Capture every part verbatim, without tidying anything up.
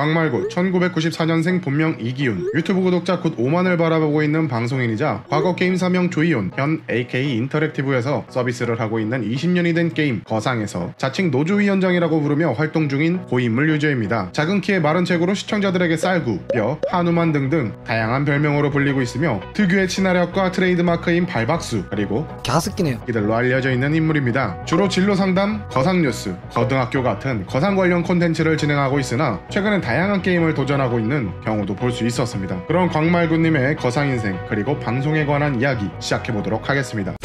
광말구 천구백구십사년생 본명 이기윤, 유튜브 구독자 곧 오만을 바라보고 있는 방송인이자 과거 게임사명 조이온, 현 에이케이 인터랙티브에서 서비스를 하고 있는 이십년이 된 게임 거상에서 자칭 노조위원장이라고 부르며 활동 중인 고인물 유저입니다. 작은 키에 마른 체구로 시청자들에게 쌀구, 뼈, 한우만 등등 다양한 별명으로 불리고 있으며 특유의 친화력과 트레이드마크인 발박수, 그리고 갸스끼네요 이들로 알려져 있는 인물입니다. 주로 진로상담, 거상뉴스, 거등학교 같은 거상 관련 콘텐츠를 진행하고 있으나 최근엔 다양한 게임을 도전하고 있는 경우도 볼 수 있었습니다. 그럼 광말구님의 거상인생 그리고 방송에 관한 이야기 시작해보도록 하겠습니다.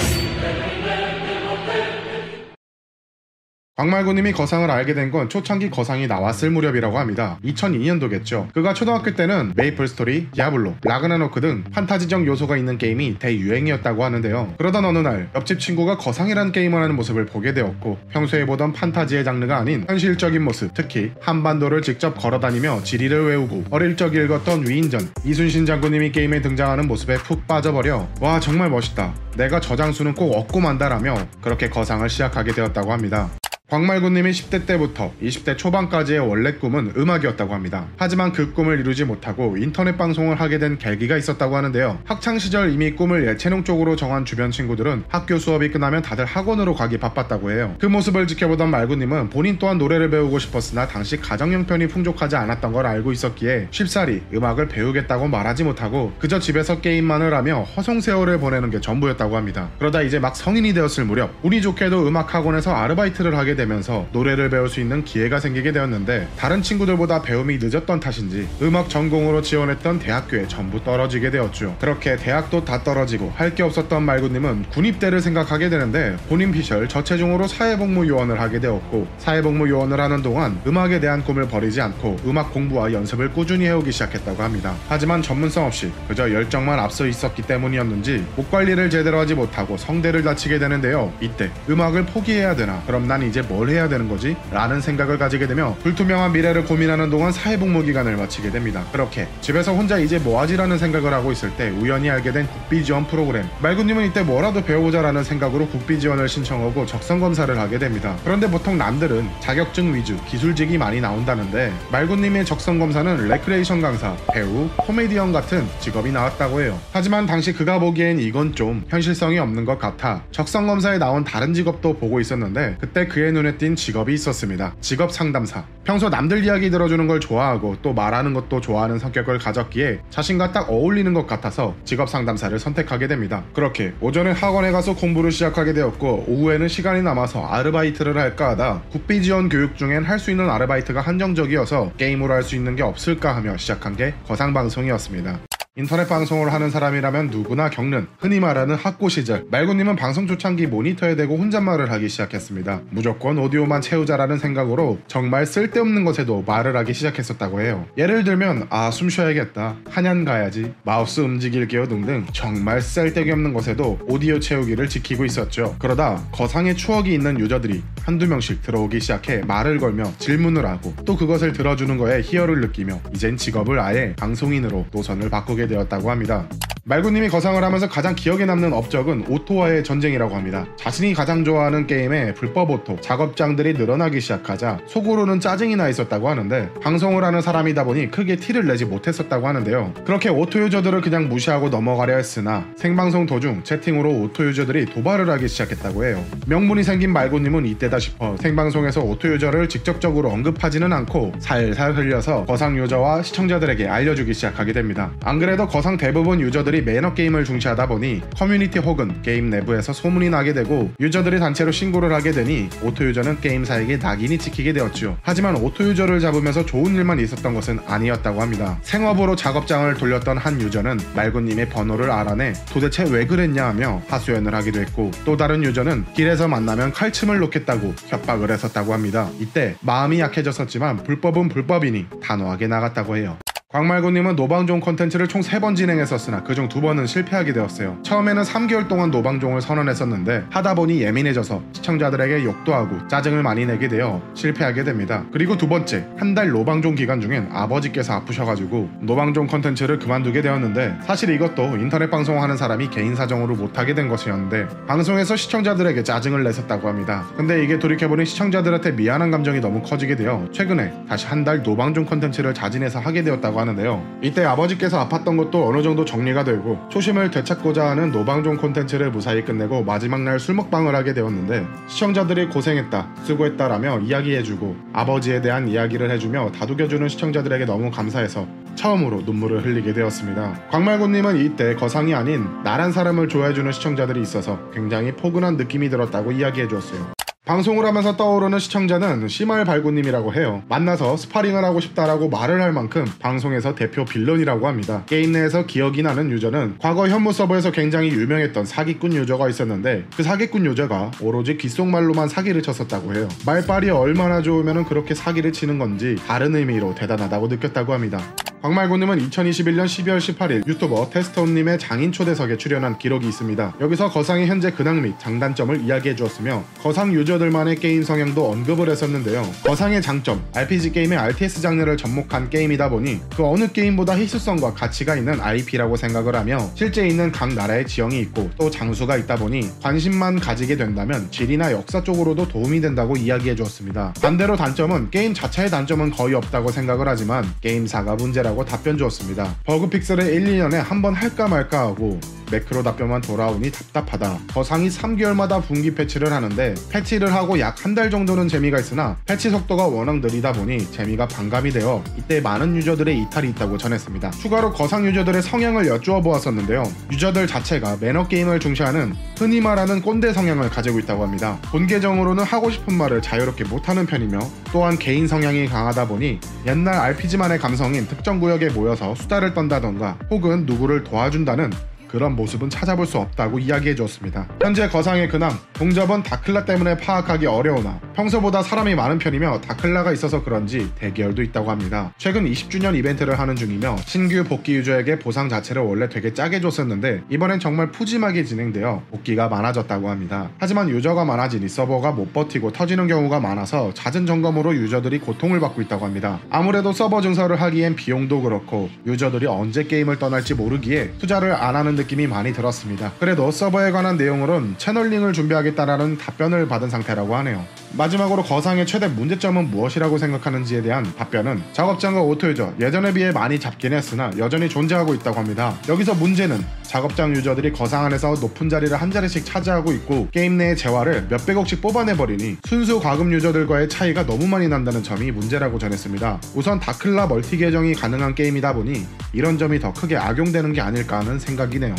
광말구님이 거상을 알게 된 건 초창기 거상이 나왔을 무렵이라고 합니다. 이천이년도겠죠. 그가 초등학교 때는 메이플스토리, 디아블로, 라그나로크 등 판타지적 요소가 있는 게임이 대유행이었다고 하는데요. 그러던 어느 날 옆집 친구가 거상이라는 게임을 하는 모습을 보게 되었고, 평소에 보던 판타지의 장르가 아닌 현실적인 모습, 특히 한반도를 직접 걸어다니며 지리를 외우고 어릴 적 읽었던 위인전, 이순신 장군님이 게임에 등장하는 모습에 푹 빠져버려 와 정말 멋있다, 내가 저 장수는 꼭 얻고 만다라며 그렇게 거상을 시작하게 되었다고 합니다. 광말구님이 십대 때부터 이십대 초반까지의 원래 꿈은 음악이었다고 합니다. 하지만 그 꿈을 이루지 못하고 인터넷 방송을 하게 된 계기가 있었다고 하는데요. 학창시절 이미 꿈을 예체능 쪽으로 정한 주변 친구들은 학교 수업이 끝나면 다들 학원으로 가기 바빴다고 해요. 그 모습을 지켜보던 말구님은 본인 또한 노래를 배우고 싶었으나 당시 가정 형편이 풍족하지 않았던 걸 알고 있었기에 쉽사리 음악을 배우겠다고 말하지 못하고 그저 집에서 게임만을 하며 허송세월을 보내는 게 전부였다고 합니다. 그러다 이제 막 성인이 되었을 무렵 운이 좋게도 음악학원에서 아르바이트를 하게 되면서 노래를 배울 수 있는 기회가 생기게 되었는데, 다른 친구들보다 배움이 늦었던 탓인지 음악 전공으로 지원했던 대학교에 전부 떨어지게 되었죠. 그렇게 대학도 다 떨어지고 할 게 없었던 말구님은 군입대를 생각하게 되는데, 본인 피셜 저체중으로 사회복무 요원을 하게 되었고, 사회복무 요원을 하는 동안 음악에 대한 꿈을 버리지 않고 음악 공부와 연습을 꾸준히 해오기 시작했다고 합니다. 하지만 전문성 없이 그저 열정만 앞서 있었기 때문이었는지 목 관리를 제대로 하지 못하고 성대를 다치게 되는데요. 이때 음악을 포기해야 되나, 그럼 난 이제 뭘 해야 되는 거지? 라는 생각을 가지게 되며 불투명한 미래를 고민하는 동안 사회복무 기간을 마치게 됩니다. 그렇게 집에서 혼자 이제 뭐하지라는 생각을 하고 있을 때 우연히 알게 된 국비지원 프로그램, 말구님은 이때 뭐라도 배워보자 라는 생각으로 국비지원을 신청하고 적성검사를 하게 됩니다. 그런데 보통 남들은 자격증 위주 기술직이 많이 나온다는데, 말구님의 적성검사는 레크레이션 강사, 배우, 코미디언 같은 직업이 나왔다고 해요. 하지만 당시 그가 보기엔 이건 좀 현실성이 없는 것 같아 적성검사에 나온 다른 직업도 보고 있었는데, 그때 그의 눈에 띈 직업이 있었습니다. 직업 상담사. 평소 남들 이야기 들어주는 걸 좋아하고 또 말하는 것도 좋아하는 성격을 가졌기에 자신과 딱 어울리는 것 같아서 직업 상담사를 선택하게 됩니다. 그렇게 오전에 학원에 가서 공부를 시작하게 되었고, 오후에는 시간이 남아서 아르바이트를 할까 하다 국비 지원 교육 중엔 할 수 있는 아르바이트가 한정적이어서 게임으로 할 수 있는 게 없을까 하며 시작한 게 거상 방송이었습니다. 인터넷 방송을 하는 사람이라면 누구나 겪는 흔히 말하는 학고 시절, 말구님은 방송 초창기 모니터에 대고 혼잣말을 하기 시작했습니다. 무조건 오디오만 채우자라는 생각으로 정말 쓸데없는 것에도 말을 하기 시작했었다고 해요. 예를 들면 아 숨 쉬어야겠다, 한양 가야지, 마우스 움직일게요 등등 정말 쓸데기 없는 것에도 오디오 채우기를 지키고 있었죠. 그러다 거상의 추억이 있는 유저들이 한두 명씩 들어오기 시작해 말을 걸며 질문을 하고 또 그것을 들어주는 거에 희열을 느끼며 이젠 직업을 아예 방송인으로 노선을 바꾸게 되었다고 합니다. 말구님이 거상을 하면서 가장 기억에 남는 업적은 오토와의 전쟁이라고 합니다. 자신이 가장 좋아하는 게임에 불법 오토, 작업장들이 늘어나기 시작하자 속으로는 짜증이 나 있었다고 하는데, 방송을 하는 사람이다 보니 크게 티를 내지 못했었다고 하는데요. 그렇게 오토 유저들을 그냥 무시하고 넘어가려 했으나 생방송 도중 채팅으로 오토 유저들이 도발을 하기 시작했다고 해요. 명분이 생긴 말구님은 이때다 싶어 생방송에서 오토 유저를 직접적으로 언급하지는 않고 살살 흘려서 거상 유저와 시청자들에게 알려주기 시작하게 됩니다. 안 그래도 거상 대부분 유저들이 매너 게임을 중시하다 보니 커뮤니티 혹은 게임 내부에서 소문이 나게 되고 유저들이 단체로 신고를 하게 되니 오토 유저는 게임사에게 낙인이 찍히게 되었죠. 하지만 오토 유저를 잡으면서 좋은 일만 있었던 것은 아니었다고 합니다. 생업으로 작업장을 돌렸던 한 유저는 말구님의 번호를 알아내 도대체 왜 그랬냐 하며 하소연을 하기도 했고, 또 다른 유저는 길에서 만나면 칼춤을 놓겠다고 협박을 했었다고 합니다. 이때 마음이 약해졌었지만 불법은 불법이니 단호하게 나갔다고 해요. 광말구님은 노방종 콘텐츠를 총 세 번 진행했었으나 그중 두 번은 실패하게 되었어요. 처음에는 삼 개월 동안 노방종을 선언했었는데 하다보니 예민해져서 시청자들에게 욕도 하고 짜증을 많이 내게 되어 실패하게 됩니다. 그리고 두 번째, 한 달 노방종 기간 중엔 아버지께서 아프셔가지고 노방종 콘텐츠를 그만두게 되었는데, 사실 이것도 인터넷 방송하는 사람이 개인 사정으로 못하게 된 것이었는데 방송에서 시청자들에게 짜증을 냈었다고 합니다. 근데 이게 돌이켜보니 시청자들한테 미안한 감정이 너무 커지게 되어 최근에 다시 한 달 노방종 콘텐츠를 자진해서 하게 되었다고 하는데요. 이때 아버지께서 아팠던 것도 어느정도 정리가 되고 초심을 되찾고자 하는 노방종 콘텐츠를 무사히 끝내고 마지막 날 술 먹방을 하게 되었는데, 시청자들이 고생했다, 수고했다 라며 이야기해주고 아버지에 대한 이야기를 해주며 다독여주는 시청자들에게 너무 감사해서 처음으로 눈물을 흘리게 되었습니다. 광말구님은 이때 거상이 아닌 나란 사람을 좋아해주는 시청자들이 있어서 굉장히 포근한 느낌이 들었다고 이야기해주었어요. 방송을 하면서 떠오르는 시청자는 시말발구님이라고 해요. 만나서 스파링을 하고 싶다라고 말을 할 만큼 방송에서 대표 빌런이라고 합니다. 게임 내에서 기억이 나는 유저는 과거 현무 서버에서 굉장히 유명했던 사기꾼 유저가 있었는데, 그 사기꾼 유저가 오로지 귓속말로만 사기를 쳤었다고 해요. 말빨이 얼마나 좋으면 그렇게 사기를 치는 건지 다른 의미로 대단하다고 느꼈다고 합니다. 광말구님은 이천이십일년 십이월 십팔일 유튜버 테스터온님의 장인 초대석에 출연한 기록이 있습니다. 여기서 거상의 현재 근황 및 장단점을 이야기해주었으며 거상 유저들만의 게임 성향도 언급을 했었는데요. 거상의 장점, 알피지 게임의 알티에스 장르를 접목한 게임이다 보니 그 어느 게임보다 희수성과 가치가 있는 아이피라고 생각을 하며, 실제 있는 각 나라의 지형이 있고 또 장수가 있다 보니 관심만 가지게 된다면 지리나 역사 쪽으로도 도움이 된다고 이야기해주었습니다. 반대로 단점은 게임 자체의 단점은 거의 없다고 생각을 하지만 게임사가 문제라고 답변 주었습니다. 버그 픽셀을 일, 이 년에 한번 할까 말까 하고 매크로 답변만 돌아오니 답답하다. 거상이 삼 개월마다 분기 패치를 하는데 패치를 하고 약 한 달 정도는 재미가 있으나 패치 속도가 워낙 느리다 보니 재미가 반감이 되어 이때 많은 유저들의 이탈이 있다고 전했습니다. 추가로 거상 유저들의 성향을 여쭈어 보았었는데요. 유저들 자체가 매너 게임을 중시하는 흔히 말하는 꼰대 성향을 가지고 있다고 합니다. 본 계정으로는 하고 싶은 말을 자유롭게 못하는 편이며 또한 개인 성향이 강하다 보니 옛날 알피지만의 감성인 특정 구역에 모여서 수다를 떤다던가 혹은 누구를 도와준다는 그런 모습은 찾아볼 수 없다고 이야기해주었습니다. 현재 거상의 근황, 동접은 다클라 때문에 파악하기 어려우나 평소보다 사람이 많은 편이며 다클라가 있어서 그런지 대결도 있다고 합니다. 최근 이십 주년 이벤트를 하는 중이며 신규 복귀 유저에게 보상 자체를 원래 되게 짜게 줬었는데 이번엔 정말 푸짐하게 진행되어 복귀가 많아졌다고 합니다. 하지만 유저가 많아지니 서버가 못 버티고 터지는 경우가 많아서 잦은 점검으로 유저들이 고통을 받고 있다고 합니다. 아무래도 서버 증설을 하기엔 비용도 그렇고 유저들이 언제 게임을 떠날지 모르기에 투자를 안 하는 느낌이 많이 들었습니다. 그래도 서버에 관한 내용으론 채널링을 준비하겠다라는 답변을 받은 상태라고 하네요. 마지막으로 거상의 최대 문제점은 무엇이라고 생각하는지에 대한 답변은 작업장과 오토유저, 예전에 비해 많이 잡긴 했으나 여전히 존재하고 있다고 합니다. 여기서 문제는 작업장 유저들이 거상 안에서 높은 자리를 한 자리씩 차지하고 있고 게임 내의 재화를 몇백억씩 뽑아내버리니 순수 과금 유저들과의 차이가 너무 많이 난다는 점이 문제라고 전했습니다. 우선 다클라 멀티 계정이 가능한 게임이다 보니 이런 점이 더 크게 악용되는 게 아닐까 하는 생각이네요.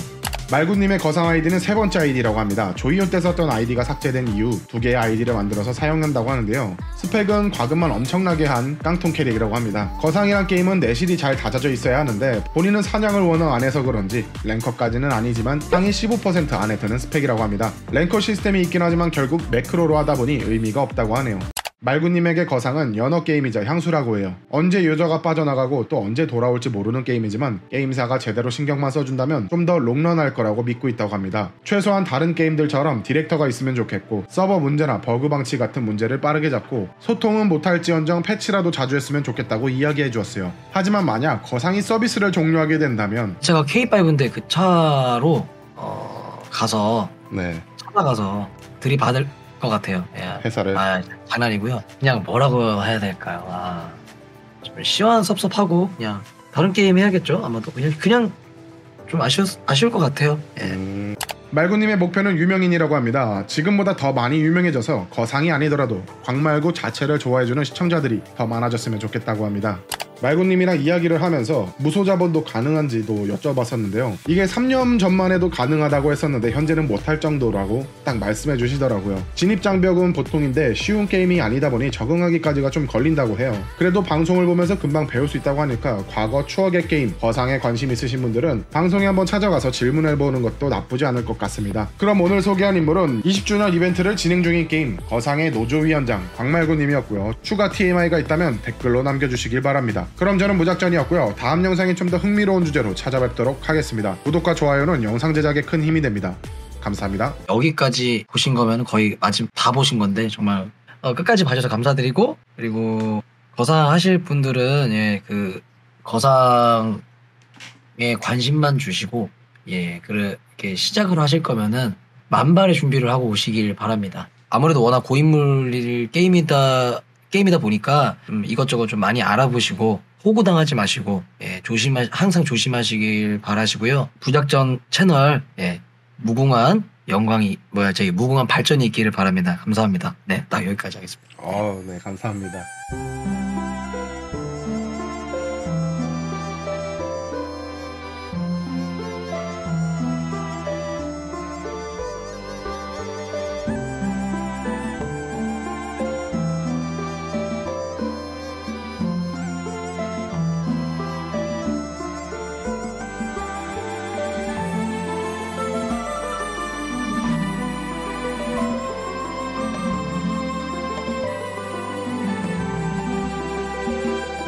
말구님의 거상 아이디는 세 번째 아이디라고 합니다. 조이온 때 썼던 아이디가 삭제된 이후 두 개의 아이디를 만들어서 사용한다고 하는데요. 스펙은 과금만 엄청나게 한 깡통 캐릭이라고 합니다. 거상이란 게임은 내실이 잘 다져져 있어야 하는데 본인은 사냥을 원어 안 해서 그런지 랭커까지는 아니지만 상위 십오 퍼센트 안에 드는 스펙이라고 합니다. 랭커 시스템이 있긴 하지만 결국 매크로로 하다 보니 의미가 없다고 하네요. 말구님에게 거상은 연어 게임이자 향수라고 해요. 언제 유저가 빠져나가고 또 언제 돌아올지 모르는 게임이지만 게임사가 제대로 신경만 써준다면 좀 더 롱런할 거라고 믿고 있다고 합니다. 최소한 다른 게임들처럼 디렉터가 있으면 좋겠고 서버 문제나 버그 방치 같은 문제를 빠르게 잡고 소통은 못할지언정 패치라도 자주 했으면 좋겠다고 이야기해 주었어요. 하지만 만약 거상이 서비스를 종료하게 된다면, 제가 케이 파이브인데 그 차로 어... 가서 네. 찾아가서 들이받을 것 같아요. 야, 회사를. 아, 장난이고요. 그냥 뭐라고 해야 될까요? 아, 좀 시원섭섭하고 그냥 다른 게임 해야겠죠. 아마도 그냥 그냥 좀 아쉬워 아쉬울 것 같아요. 예. 음... 말구님의 목표는 유명인이라고 합니다. 지금보다 더 많이 유명해져서 거상이 아니더라도 광말구 자체를 좋아해주는 시청자들이 더 많아졌으면 좋겠다고 합니다. 말구님이랑 이야기를 하면서 무소자본도 가능한지도 여쭤봤었는데요. 이게 삼 년 전만 해도 가능하다고 했었는데 현재는 못할 정도라고 딱 말씀해 주시더라고요. 진입장벽은 보통인데 쉬운 게임이 아니다 보니 적응하기까지가 좀 걸린다고 해요. 그래도 방송을 보면서 금방 배울 수 있다고 하니까 과거 추억의 게임, 거상에 관심 있으신 분들은 방송에 한번 찾아가서 질문해보는 것도 나쁘지 않을 것 같습니다. 그럼 오늘 소개한 인물은 이십 주년 이벤트를 진행 중인 게임 거상의 노조위원장 광말구님이었고요. 추가 티엠아이가 있다면 댓글로 남겨주시길 바랍니다. 있습니다. 그럼 저는 무작전이었고요. 다음 영상에 좀 더 흥미로운 주제로 찾아뵙도록 하겠습니다. 구독과 좋아요는 영상 제작에 큰 힘이 됩니다. 감사합니다. 여기까지 보신 거면 거의 아직 다 보신 건데 정말 어, 끝까지 봐주셔서 감사드리고, 그리고 거상 하실 분들은 예, 그 거상에 관심만 주시고 예, 그렇게 시작으로 하실 거면은 만발의 준비를 하고 오시길 바랍니다. 아무래도 워낙 고인물 게임이다 게임이다 보니까 좀 이것저것 좀 많이 알아보시고 호구당하지 마시고 예, 조심하 항상 조심하시길 바라시고요. 무작전 채널 예, 무궁한 영광이 뭐야 저기 무궁한 발전이 있기를 바랍니다. 감사합니다. 네, 딱 여기까지 하겠습니다. 어, 네, 감사합니다.